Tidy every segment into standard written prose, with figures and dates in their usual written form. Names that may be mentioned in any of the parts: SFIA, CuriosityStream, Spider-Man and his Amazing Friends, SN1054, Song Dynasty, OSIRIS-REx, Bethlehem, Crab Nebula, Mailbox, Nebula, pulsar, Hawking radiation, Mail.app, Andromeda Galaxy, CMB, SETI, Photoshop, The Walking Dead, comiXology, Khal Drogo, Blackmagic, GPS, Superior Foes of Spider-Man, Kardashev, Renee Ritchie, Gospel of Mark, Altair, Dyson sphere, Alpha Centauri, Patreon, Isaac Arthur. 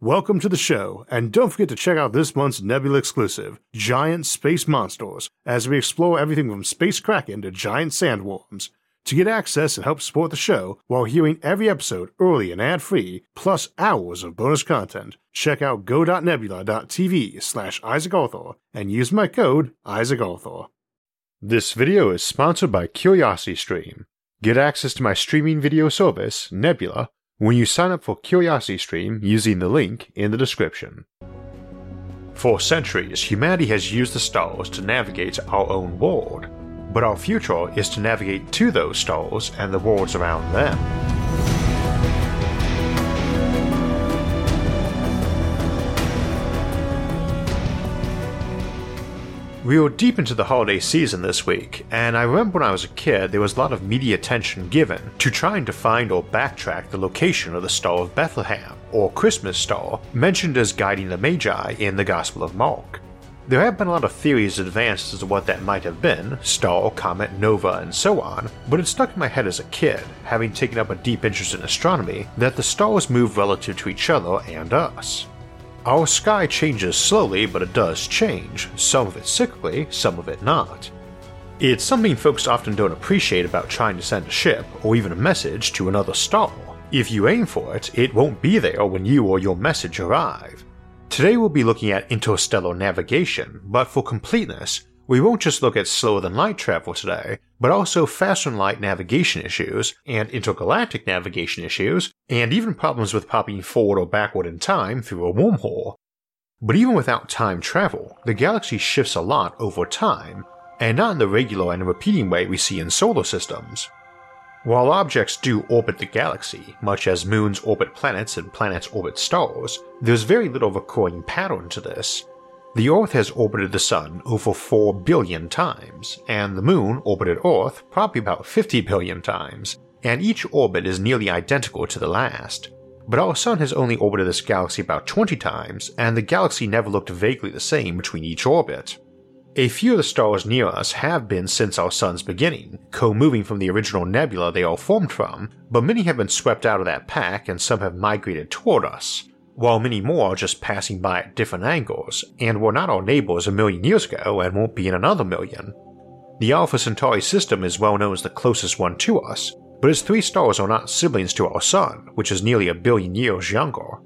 Welcome to the show, and don't forget to check out this month's Nebula exclusive, Giant Space Monsters, as we explore everything from space kraken to giant sandworms. To get access and help support the show while hearing every episode early and ad-free, plus hours of bonus content, check out go.nebula.tv/IsaacArthur and use my code IsaacArthur. This video is sponsored by CuriosityStream. Get access to my streaming video service, Nebula, when you sign up for CuriosityStream using the link in the description. For centuries, humanity has used the stars to navigate our own world, but our future is to navigate to those stars and the worlds around them. We were deep into the holiday season this week, and I remember when I was a kid there was a lot of media attention given to trying to find or backtrack the location of the Star of Bethlehem, or Christmas Star, mentioned as guiding the Magi in the Gospel of Mark. There have been a lot of theories advanced as to what that might have been, star, comet, nova, and so on, but it stuck in my head as a kid, having taken up a deep interest in astronomy, that the stars move relative to each other and us. Our sky changes slowly, but it does change, some of it cyclically, some of it not. It's something folks often don't appreciate about trying to send a ship, or even a message, to another star. If you aim for it, it won't be there when you or your message arrive. Today we'll be looking at interstellar navigation, but for completeness, we won't just look at slower-than-light travel today, but also faster-than-light navigation issues, and intergalactic navigation issues, and even problems with popping forward or backward in time through a wormhole. But even without time travel, the galaxy shifts a lot over time, and not in the regular and repeating way we see in solar systems. While objects do orbit the galaxy, much as moons orbit planets and planets orbit stars, there's very little recurring pattern to this. The Earth has orbited the Sun over 4 billion times, and the Moon orbited Earth probably about 50 billion times, and each orbit is nearly identical to the last. But our Sun has only orbited this galaxy about 20 times, and the galaxy never looked vaguely the same between each orbit. A few of the stars near us have been since our Sun's beginning, co-moving from the original nebula they are formed from, but many have been swept out of that pack and some have migrated toward us, while many more are just passing by at different angles, and were not our neighbors a million years ago and won't be in another million. The Alpha Centauri system is well known as the closest one to us, but its 3 stars are not siblings to our Sun, which is nearly a billion years younger.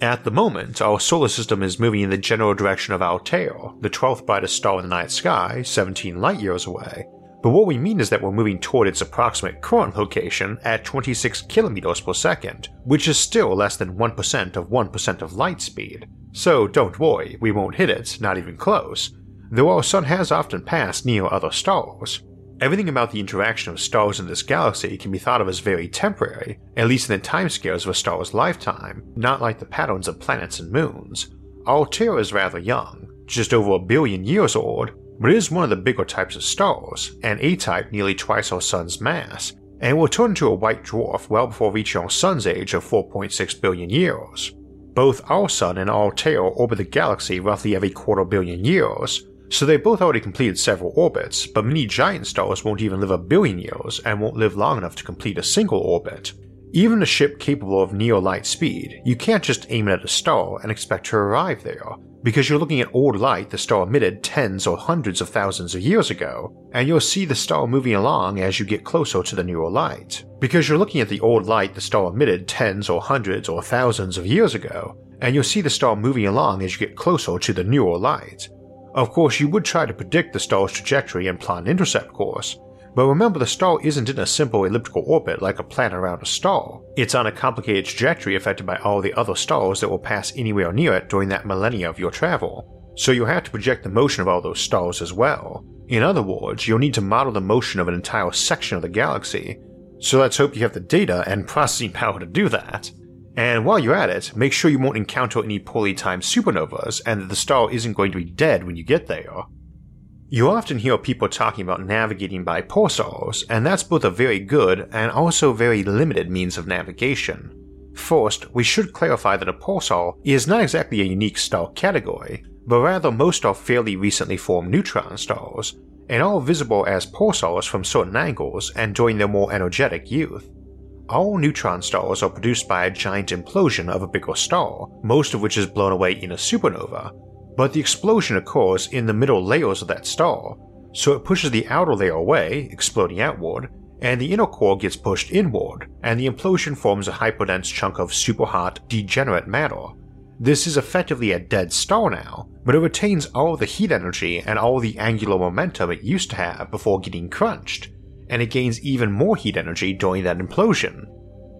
At the moment, our solar system is moving in the general direction of Altair, the 12th brightest star in the night sky, 17 light years away, but what we mean is that we're moving toward its approximate current location at 26 kilometers per second, which is still less than 1% of light speed. So don't worry, we won't hit it, not even close, though our Sun has often passed near other stars. Everything about the interaction of stars in this galaxy can be thought of as very temporary, at least in the timescales of a star's lifetime, not like the patterns of planets and moons. Altair is rather young, just over a billion years old, but it is one of the bigger types of stars, an A-type nearly twice our Sun's mass, and will turn into a white dwarf well before reaching our Sun's age of 4.6 billion years. Both our Sun and Altair orbit the galaxy roughly every quarter billion years, so they both already completed several orbits, but many giant stars won't even live a billion years and won't live long enough to complete a single orbit. Even a ship capable of near light speed, you can't just aim it at a star and expect to arrive there, because you're looking at old light the star emitted tens or hundreds of thousands of years ago, and you'll see the star moving along as you get closer to the newer light, because you're looking at the old light the star emitted tens or hundreds or thousands of years ago, and you'll see the star moving along as you get closer to the newer light. Of course, you would try to predict the star's trajectory and plot an intercept course, but remember the star isn't in a simple elliptical orbit like a planet around a star. It's on a complicated trajectory affected by all the other stars that will pass anywhere near it during that millennia of your travel, so you'll have to project the motion of all those stars as well. In other words, you'll need to model the motion of an entire section of the galaxy, so let's hope you have the data and processing power to do that. And while you're at it, make sure you won't encounter any poorly timed supernovas and that the star isn't going to be dead when you get there. You often hear people talking about navigating by pulsars, and that's both a very good and also very limited means of navigation. First, we should clarify that a pulsar is not exactly a unique star category, but rather most are fairly recently formed neutron stars, and are visible as pulsars from certain angles and during their more energetic youth. All neutron stars are produced by a giant implosion of a bigger star, most of which is blown away in a supernova, but the explosion occurs in the middle layers of that star, so it pushes the outer layer away, exploding outward, and the inner core gets pushed inward, and the implosion forms a hyperdense chunk of superhot, degenerate matter. This is effectively a dead star now, but it retains all the heat energy and all the angular momentum it used to have before getting crunched, and it gains even more heat energy during that implosion.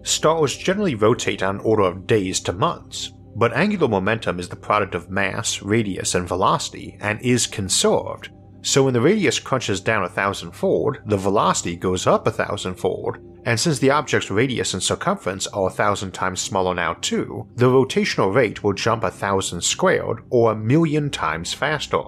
Stars generally rotate on an order of days to months, but angular momentum is the product of mass, radius, and velocity, and is conserved. So when the radius crunches down 1,000-fold, the velocity goes up 1,000-fold, and since the object's radius and circumference are 1,000 times smaller now too, the rotational rate will jump 1,000 squared or 1,000,000 times faster.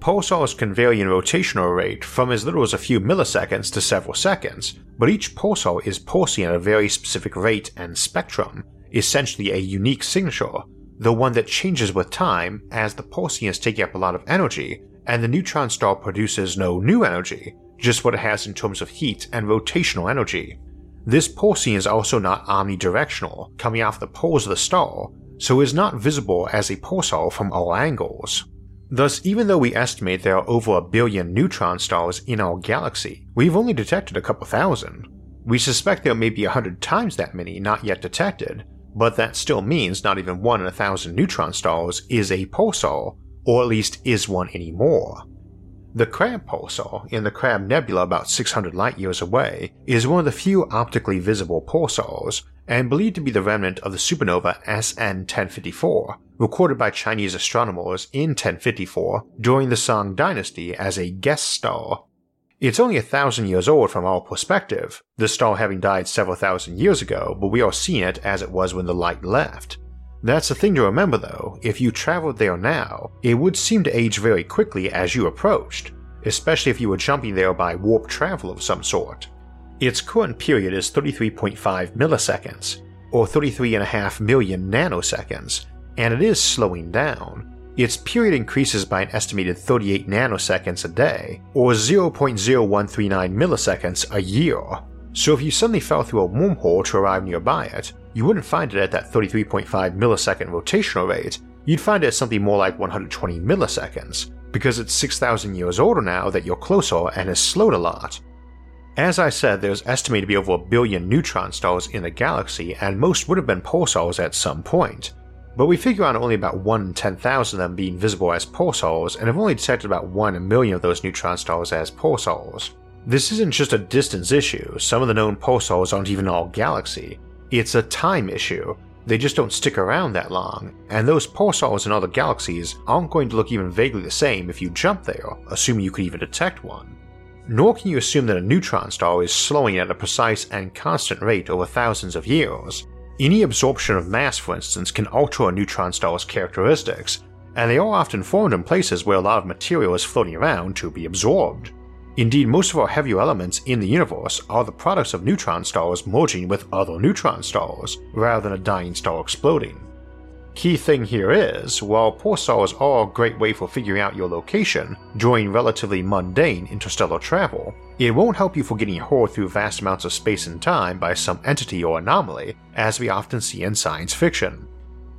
Pulsars can vary in rotational rate from as little as a few milliseconds to several seconds, but each pulsar is pulsing at a very specific rate and spectrum, essentially a unique signature, the one that changes with time as the pulsing is taking up a lot of energy, and the neutron star produces no new energy, just what it has in terms of heat and rotational energy. This pulsing is also not omnidirectional, coming off the poles of the star, so is not visible as a pulsar from all angles. Thus, even though we estimate there are over 1 billion neutron stars in our galaxy, we've only detected a couple thousand. We suspect there may be 100 times that many not yet detected, but that still means not even 1 in 1,000 neutron stars is a pulsar, or at least is one anymore. The Crab pulsar in the Crab Nebula about 600 light-years away is one of the few optically visible pulsars, and believed to be the remnant of the supernova SN1054, recorded by Chinese astronomers in 1054 during the Song Dynasty as a guest star. It's only 1,000 years old from our perspective, the star having died several thousand years ago, but we are seeing it as it was when the light left. That's the thing to remember though, if you traveled there now, it would seem to age very quickly as you approached, especially if you were jumping there by warp travel of some sort. Its current period is 33.5 milliseconds, or 33.5 million nanoseconds, and it is slowing down. Its period increases by an estimated 38 nanoseconds a day, or 0.0139 milliseconds a year. So if you suddenly fell through a wormhole to arrive nearby it, you wouldn't find it at that 33.5 millisecond rotational rate, you'd find it at something more like 120 milliseconds, because it's 6,000 years older now that you're closer and has slowed a lot. As I said, there's estimated to be over 1 billion neutron stars in the galaxy, and most would have been pulsars at some point, but we figure out only about 1 in 10,000 of them being visible as pulsars, and have only detected about 1 in a million of those neutron stars as pulsars. This isn't just a distance issue, some of the known pulsars aren't even in our galaxy. It's a time issue, they just don't stick around that long, and those pulsars in other galaxies aren't going to look even vaguely the same if you jump there, assuming you could even detect one. Nor can you assume that a neutron star is slowing at a precise and constant rate over thousands of years. Any absorption of mass, for instance, can alter a neutron star's characteristics, and they are often formed in places where a lot of material is floating around to be absorbed. Indeed, most of our heavier elements in the universe are the products of neutron stars merging with other neutron stars, rather than a dying star exploding. Key thing here is, while pulsars are a great way for figuring out your location during relatively mundane interstellar travel, it won't help you for getting hurled through vast amounts of space and time by some entity or anomaly, as we often see in science fiction.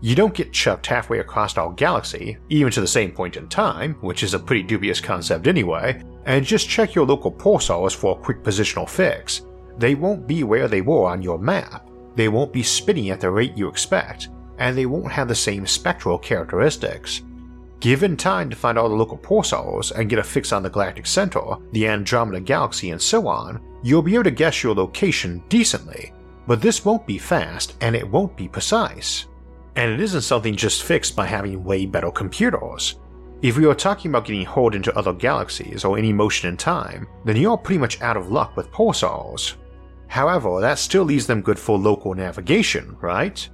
You don't get chucked halfway across our galaxy, even to the same point in time, which is a pretty dubious concept anyway, and just check your local pulsars for a quick positional fix. They won't be where they were on your map, they won't be spinning at the rate you expect, and they won't have the same spectral characteristics. Given time to find all the local pulsars and get a fix on the galactic center, the Andromeda Galaxy, and so on, you'll be able to guess your location decently, but this won't be fast and it won't be precise. And it isn't something just fixed by having way better computers. If we are talking about getting hurled into other galaxies or any motion in time, then you are pretty much out of luck with pulsars. However, that still leaves them good for local navigation, right?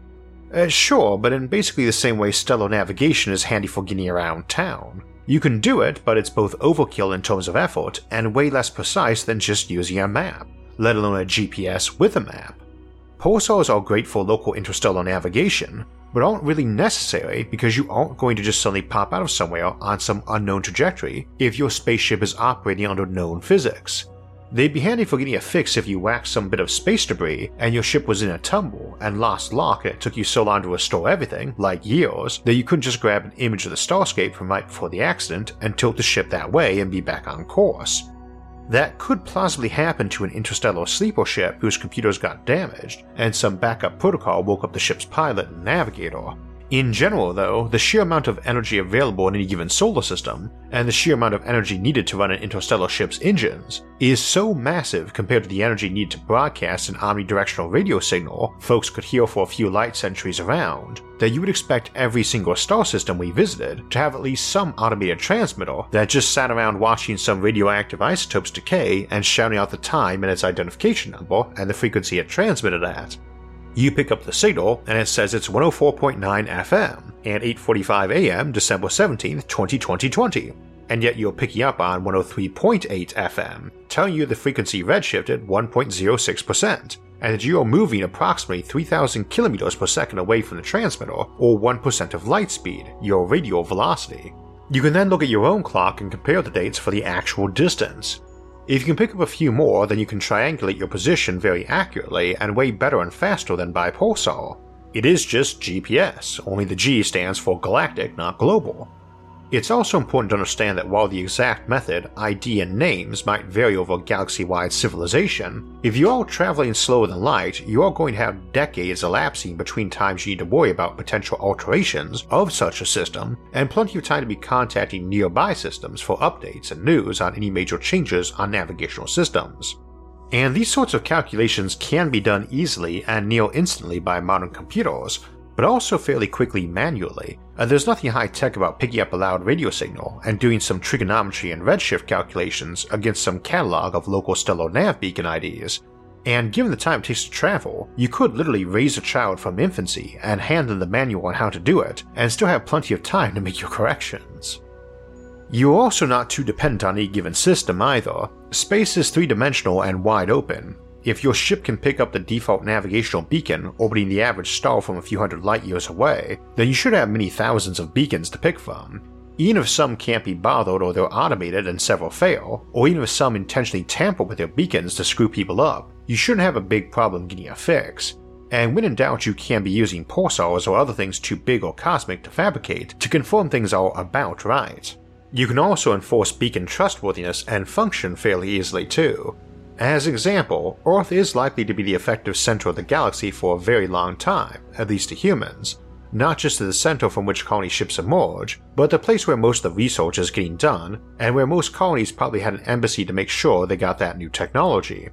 Sure, but in basically the same way stellar navigation is handy for getting around town. You can do it, but it's both overkill in terms of effort and way less precise than just using a map, let alone a GPS with a map. Pulsars are great for local interstellar navigation, but aren't really necessary because you aren't going to just suddenly pop out of somewhere on some unknown trajectory if your spaceship is operating under known physics. They'd be handy for getting it fixed if you whacked some bit of space debris and your ship was in a tumble and lost lock and it took you so long to restore everything, like years, that you couldn't just grab an image of the starscape from right before the accident and tilt the ship that way and be back on course. That could plausibly happen to an interstellar sleeper ship whose computers got damaged, and some backup protocol woke up the ship's pilot and navigator. In general though, the sheer amount of energy available in any given solar system, and the sheer amount of energy needed to run an interstellar ship's engines, is so massive compared to the energy needed to broadcast an omnidirectional radio signal folks could hear for a few light centuries around, that you would expect every single star system we visited to have at least some automated transmitter that just sat around watching some radioactive isotopes decay and shouting out the time and its identification number and the frequency it transmitted at. You pick up the signal and it says it's 104.9 FM and 8:45 AM December 17, 2020, and yet you're picking up on 103.8 FM, telling you the frequency redshifted 1.06%, and that you are moving approximately 3,000 kilometers per second away from the transmitter, or 1% of light speed, your radial velocity. You can then look at your own clock and compare the dates for the actual distance. If you can pick up a few more, then you can triangulate your position very accurately and way better and faster than by pulsar. It is just GPS, only the G stands for galactic, not global. It's also important to understand that while the exact method, ID, and names might vary over galaxy-wide civilization, if you are traveling slower than light, you are going to have decades elapsing between times you need to worry about potential alterations of such a system, and plenty of time to be contacting nearby systems for updates and news on any major changes on navigational systems. And these sorts of calculations can be done easily and near instantly by modern computers, but also fairly quickly manually, and there's nothing high-tech about picking up a loud radio signal and doing some trigonometry and redshift calculations against some catalog of local stellar nav beacon IDs, and given the time it takes to travel, you could literally raise a child from infancy and hand them the manual on how to do it, and still have plenty of time to make your corrections. You're also not too dependent on any given system either. Space is three-dimensional and wide open. If your ship can pick up the default navigational beacon orbiting the average star from a few hundred light years away, then you should have many thousands of beacons to pick from. Even if some can't be bothered or they're automated and several fail, or even if some intentionally tamper with their beacons to screw people up, you shouldn't have a big problem getting a fix. And when in doubt, you can be using pulsars or other things too big or cosmic to fabricate to confirm things are about right. You can also enforce beacon trustworthiness and function fairly easily too. As example, Earth is likely to be the effective center of the galaxy for a very long time, at least to humans, not just the center from which colony ships emerge, but the place where most of the research is getting done and where most colonies probably had an embassy to make sure they got that new technology.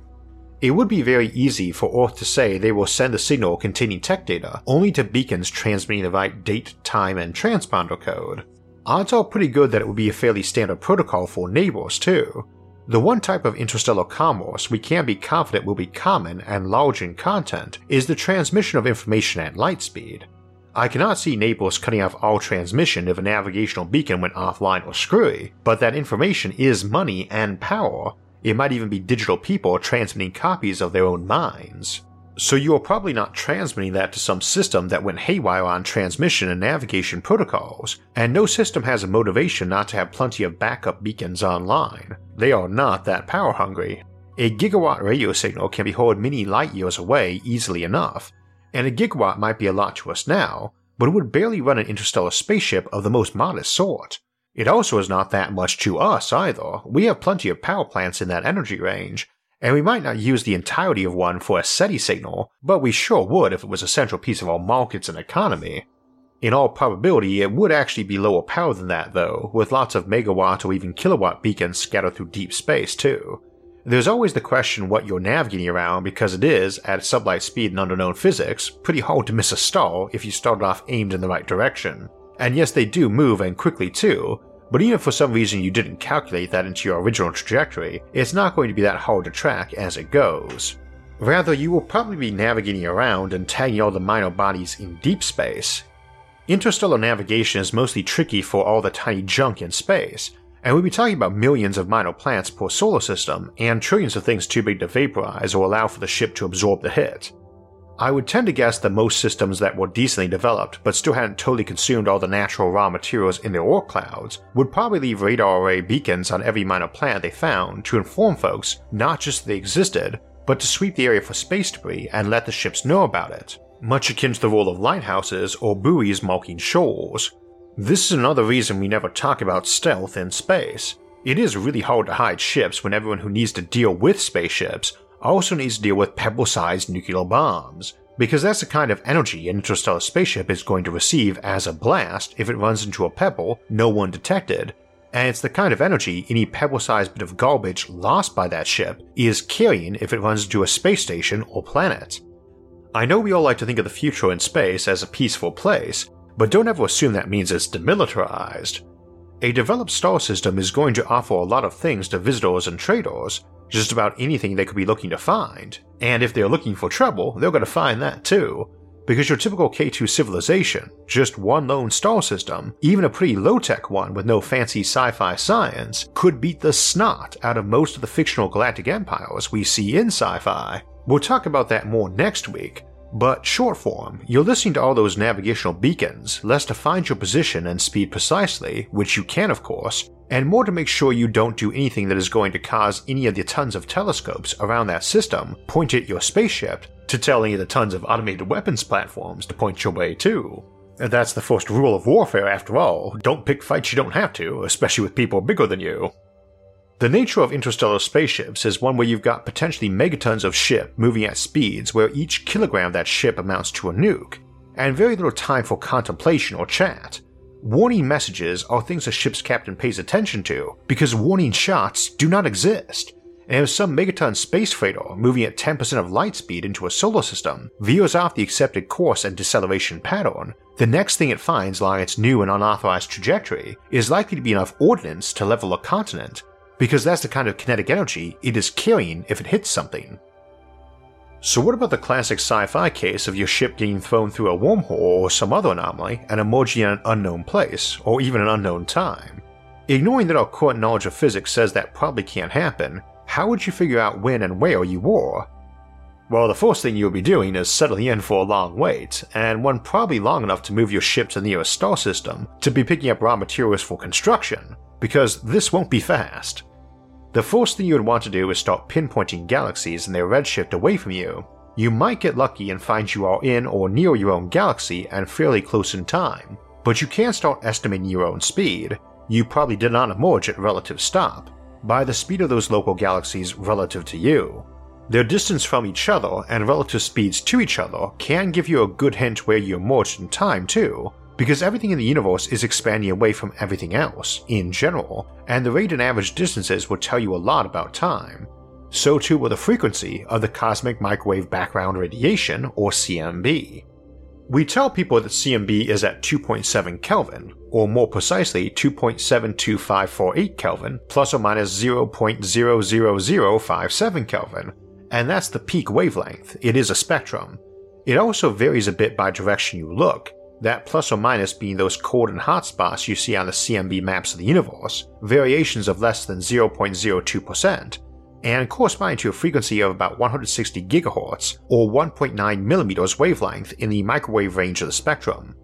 It would be very easy for Earth to say they will send a signal containing tech data only to beacons transmitting the right date, time, and transponder code. Odds are pretty good that it would be a fairly standard protocol for neighbors too. The one type of interstellar commerce we can be confident will be common and large in content is the transmission of information at light speed. I cannot see neighbors cutting off all transmission if a navigational beacon went offline or screwy, but that information is money and power. It might even be digital people transmitting copies of their own minds. So you are probably not transmitting that to some system that went haywire on transmission and navigation protocols, and no system has a motivation not to have plenty of backup beacons online. They are not that power hungry. A gigawatt radio signal can be heard many light years away easily enough, and a gigawatt might be a lot to us now, but it would barely run an interstellar spaceship of the most modest sort. It also is not that much to us either. We have plenty of power plants in that energy range, and we might not use the entirety of one for a SETI signal, but we sure would if it was a central piece of our markets and economy. In all probability, it would actually be lower power than that though, with lots of megawatt or even kilowatt beacons scattered through deep space too. There's always the question what you're navigating around, because it is, at sublight speed and under known physics, pretty hard to miss a star if you started off aimed in the right direction. And yes, they do move, and quickly too, but even if for some reason you didn't calculate that into your original trajectory, it's not going to be that hard to track as it goes. Rather, you will probably be navigating around and tagging all the minor bodies in deep space. Interstellar navigation is mostly tricky for all the tiny junk in space, and we'll be talking about millions of minor planets per solar system and trillions of things too big to vaporize or allow for the ship to absorb the hit. I would tend to guess that most systems that were decently developed but still hadn't totally consumed all the natural raw materials in their ore clouds would probably leave radar array beacons on every minor planet they found to inform folks not just that they existed, but to sweep the area for space debris and let the ships know about it, much akin to the role of lighthouses or buoys marking shoals. This is another reason we never talk about stealth in space. It is really hard to hide ships when everyone who needs to deal with spaceships also needs to deal with pebble-sized nuclear bombs, because that's the kind of energy an interstellar spaceship is going to receive as a blast if it runs into a pebble no one detected, and it's the kind of energy any pebble-sized bit of garbage lost by that ship is carrying if it runs into a space station or planet. I know we all like to think of the future in space as a peaceful place, but don't ever assume that means it's demilitarized. A developed star system is going to offer a lot of things to visitors and traders, just about anything they could be looking to find, and if they're looking for trouble, they're going to find that too, because your typical K2 civilization, just one lone star system, even a pretty low-tech one with no fancy sci-fi science, could beat the snot out of most of the fictional galactic empires we see in sci-fi. We'll talk about that more next week, but short form, you're listening to all those navigational beacons less to find your position and speed precisely, which you can of course, and more to make sure you don't do anything that is going to cause any of the tons of telescopes around that system point at your spaceship to tell any of the tons of automated weapons platforms to point your way to. That's the first rule of warfare after all, don't pick fights you don't have to, especially with people bigger than you. The nature of interstellar spaceships is one where you've got potentially megatons of ship moving at speeds where each kilogram of that ship amounts to a nuke, and very little time for contemplation or chat. Warning messages are things a ship's captain pays attention to because warning shots do not exist, and if some megaton space freighter moving at 10% of light speed into a solar system veers off the accepted course and deceleration pattern, the next thing it finds along its new and unauthorized trajectory is likely to be enough ordnance to level a continent, because that's the kind of kinetic energy it is carrying if it hits something. So what about the classic sci-fi case of your ship getting thrown through a wormhole or some other anomaly and emerging in an unknown place, or even an unknown time? Ignoring that our current knowledge of physics says that probably can't happen, how would you figure out when and where you were? Well, the first thing you would be doing is settling in for a long wait, and one probably long enough to move your ship to the nearest star system to be picking up raw materials for construction, because this won't be fast. The first thing you would want to do is start pinpointing galaxies and their redshift away from you. You might get lucky and find you are in or near your own galaxy and fairly close in time, but you can start estimating your own speed. You probably did not emerge at relative stop, by the speed of those local galaxies relative to you. Their distance from each other and relative speeds to each other can give you a good hint where you emerged in time too, because everything in the universe is expanding away from everything else, in general, and the rate and average distances will tell you a lot about time. So too will the frequency of the cosmic microwave background radiation, or CMB. We tell people that CMB is at 2.7 Kelvin, or more precisely 2.72548 Kelvin plus or minus 0.00057 Kelvin, and that's the peak wavelength, it is a spectrum. It also varies a bit by direction you look, that plus or minus being those cold and hot spots you see on the CMB maps of the universe, variations of less than 0.02%, and corresponding to a frequency of about 160 GHz or 1.9mm wavelength in the microwave range of the spectrum.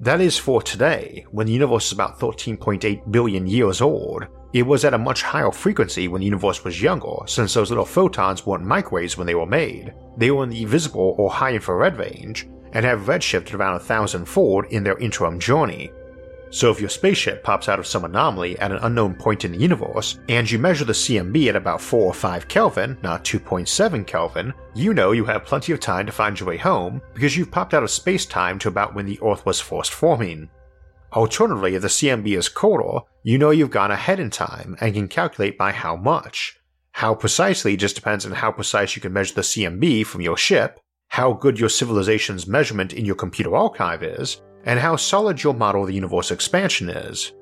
That is for today, when the universe is about 13.8 billion years old. It was at a much higher frequency when the universe was younger, since those little photons weren't microwaves when they were made. They were in the visible or high infrared range, and have redshifted around 1,000-fold in their interim journey. So if your spaceship pops out of some anomaly at an unknown point in the universe, and you measure the CMB at about 4 or 5 Kelvin, not 2.7 Kelvin, you know you have plenty of time to find your way home because you've popped out of space-time to about when the Earth was first forming. Alternatively, if the CMB is colder, you know you've gone ahead in time and can calculate by how much. How precisely just depends on how precise you can measure the CMB from your ship, how good your civilization's measurement in your computer archive is, and how solid your model of the universe expansion is.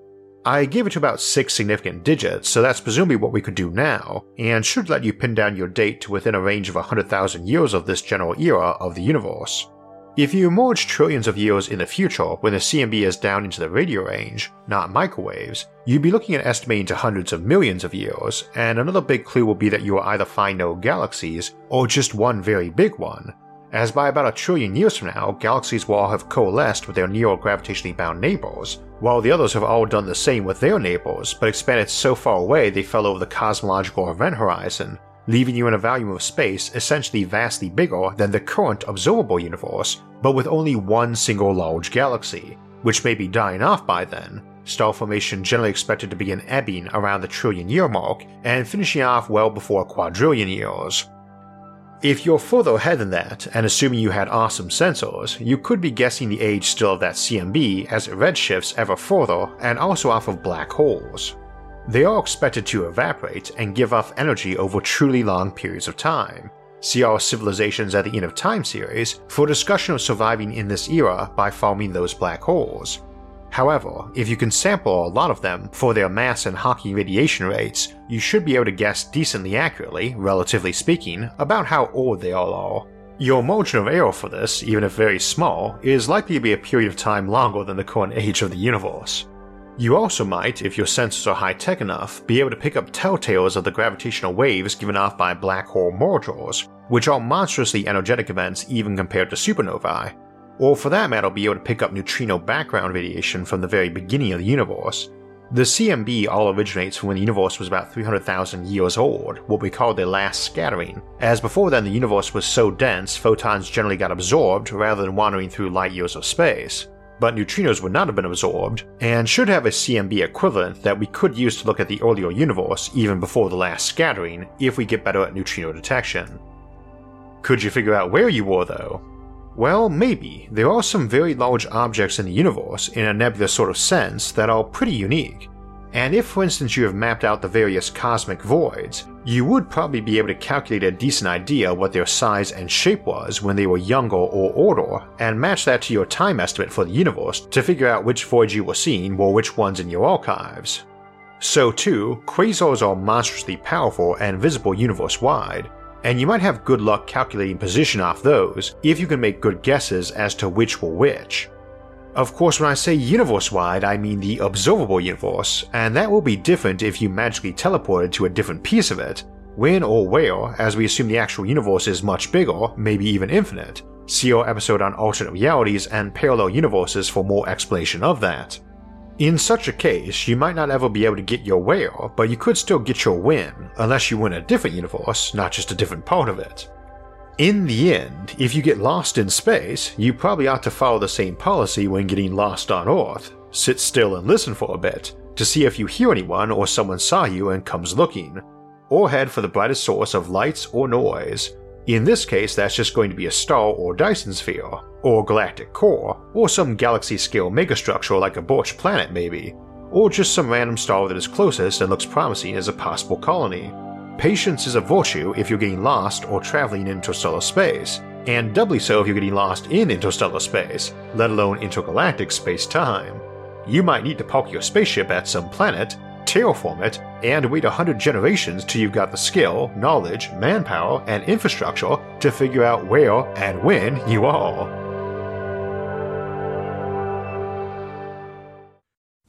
I gave it to about 6 significant digits, so that's presumably what we could do now, and should let you pin down your date to within a range of 100,000 years of this general era of the universe. If you emerge trillions of years in the future when the CMB is down into the radio range, not microwaves, you'd be looking at estimating to hundreds of millions of years, and another big clue will be that you will either find no galaxies or just one very big one, as by about 1 trillion years from now, galaxies will all have coalesced with their near-gravitationally bound neighbors, while the others have all done the same with their neighbors, but expanded so far away they fell over the cosmological event horizon, leaving you in a volume of space essentially vastly bigger than the current observable universe, but with only one single large galaxy, which may be dying off by then, star formation generally expected to begin ebbing around the 1 trillion year mark and finishing off well before 1 quadrillion years. If you're further ahead than that, and assuming you had awesome sensors, you could be guessing the age still of that CMB as it redshifts ever further and also off of black holes. They are expected to evaporate and give off energy over truly long periods of time. See our Civilizations at the End of Time series for a discussion of surviving in this era by farming those black holes. However, if you can sample a lot of them for their mass and Hawking radiation rates, you should be able to guess decently accurately, relatively speaking, about how old they all are. Your margin of error for this, even if very small, is likely to be a period of time longer than the current age of the universe. You also might, if your sensors are high-tech enough, be able to pick up telltales of the gravitational waves given off by black hole mergers, which are monstrously energetic events even compared to supernovae, or for that matter be able to pick up neutrino background radiation from the very beginning of the universe. The CMB all originates from when the universe was about 300,000 years old, what we call the last scattering, as before then the universe was so dense photons generally got absorbed rather than wandering through light years of space, but neutrinos would not have been absorbed, and should have a CMB equivalent that we could use to look at the earlier universe even before the last scattering if we get better at neutrino detection. Could you figure out where you were though? Well, maybe. There are some very large objects in the universe, in a nebulous sort of sense, that are pretty unique. And if for instance you have mapped out the various cosmic voids, you would probably be able to calculate a decent idea what their size and shape was when they were younger or older, and match that to your time estimate for the universe to figure out which voids you were seeing were which ones in your archives. So too, quasars are monstrously powerful and visible universe-wide, and you might have good luck calculating position off those if you can make good guesses as to which were which. Of course, when I say universe-wide, I mean the observable universe, and that will be different if you magically teleported to a different piece of it, when or where, as we assume the actual universe is much bigger, maybe even infinite. See our episode on alternate realities and parallel universes for more explanation of that. In such a case, you might not ever be able to get your where, but you could still get your when, unless you win a different universe, not just a different part of it. In the end, if you get lost in space, you probably ought to follow the same policy when getting lost on Earth. Sit still and listen for a bit, to see if you hear anyone or someone saw you and comes looking, or head for the brightest source of lights or noise. In this case, that's just going to be a star or Dyson sphere, or galactic core, or some galaxy-scale megastructure like a Birch planet maybe, or just some random star that is closest and looks promising as a possible colony. Patience is a virtue if you're getting lost or traveling in interstellar space, and doubly so if you're getting lost in interstellar space, let alone intergalactic space-time. You might need to park your spaceship at some planet, terraform it, and wait 100 generations till you've got the skill, knowledge, manpower, and infrastructure to figure out where and when you are.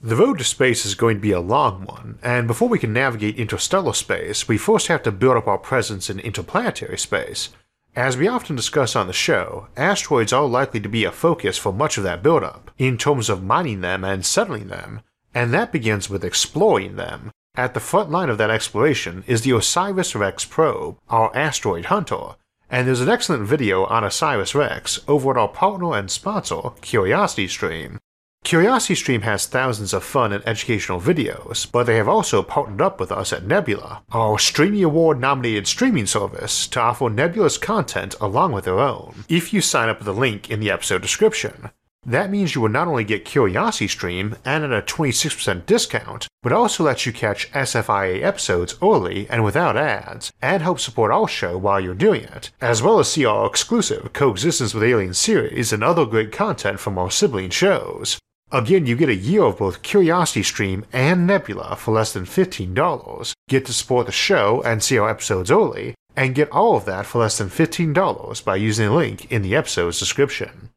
The road to space is going to be a long one, and before we can navigate interstellar space, we first have to build up our presence in interplanetary space. As we often discuss on the show, asteroids are likely to be a focus for much of that buildup, in terms of mining them and settling them, and that begins with exploring them. At the front line of that exploration is the OSIRIS-REx probe, our asteroid hunter, and there's an excellent video on OSIRIS-REx over at our partner and sponsor, CuriosityStream. CuriosityStream has thousands of fun and educational videos, but they have also partnered up with us at Nebula, our Streamy Award-nominated streaming service, to offer Nebula's content along with their own, if you sign up with the link in the episode description. That means you will not only get CuriosityStream and at a 26% discount, but also lets you catch SFIA episodes early and without ads, and help support our show while you're doing it, as well as see our exclusive Coexistence with Aliens series and other great content from our sibling shows. Again, you get a year of both CuriosityStream and Nebula for less than $15, get to support the show and see our episodes early, and get all of that for less than $15 by using the link in the episode's description.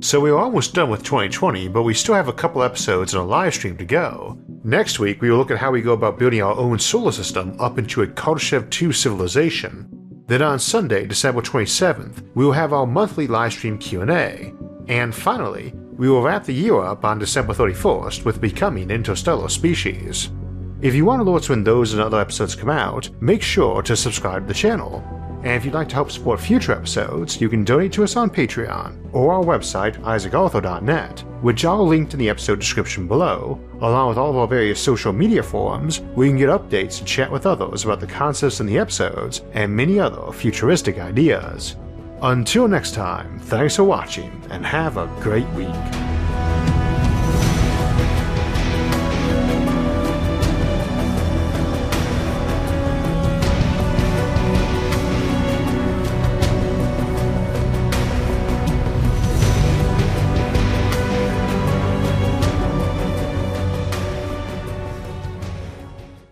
So we're almost done with 2020, but we still have a couple episodes and a live stream to go. Next week we will look at how we go about building our own solar system up into a Kardashev 2 civilization. Then on Sunday, December 27th, we will have our monthly livestream Q&A, and finally, we will wrap the year up on December 31st with Becoming Interstellar Species. If you want alerts when those and other episodes come out, make sure to subscribe to the channel. And if you'd like to help support future episodes, you can donate to us on Patreon or our website isaacarthur.net, which are linked in the episode description below, along with all of our various social media forums where you can get updates and chat with others about the concepts in the episodes and many other futuristic ideas. Until next time, thanks for watching and have a great week.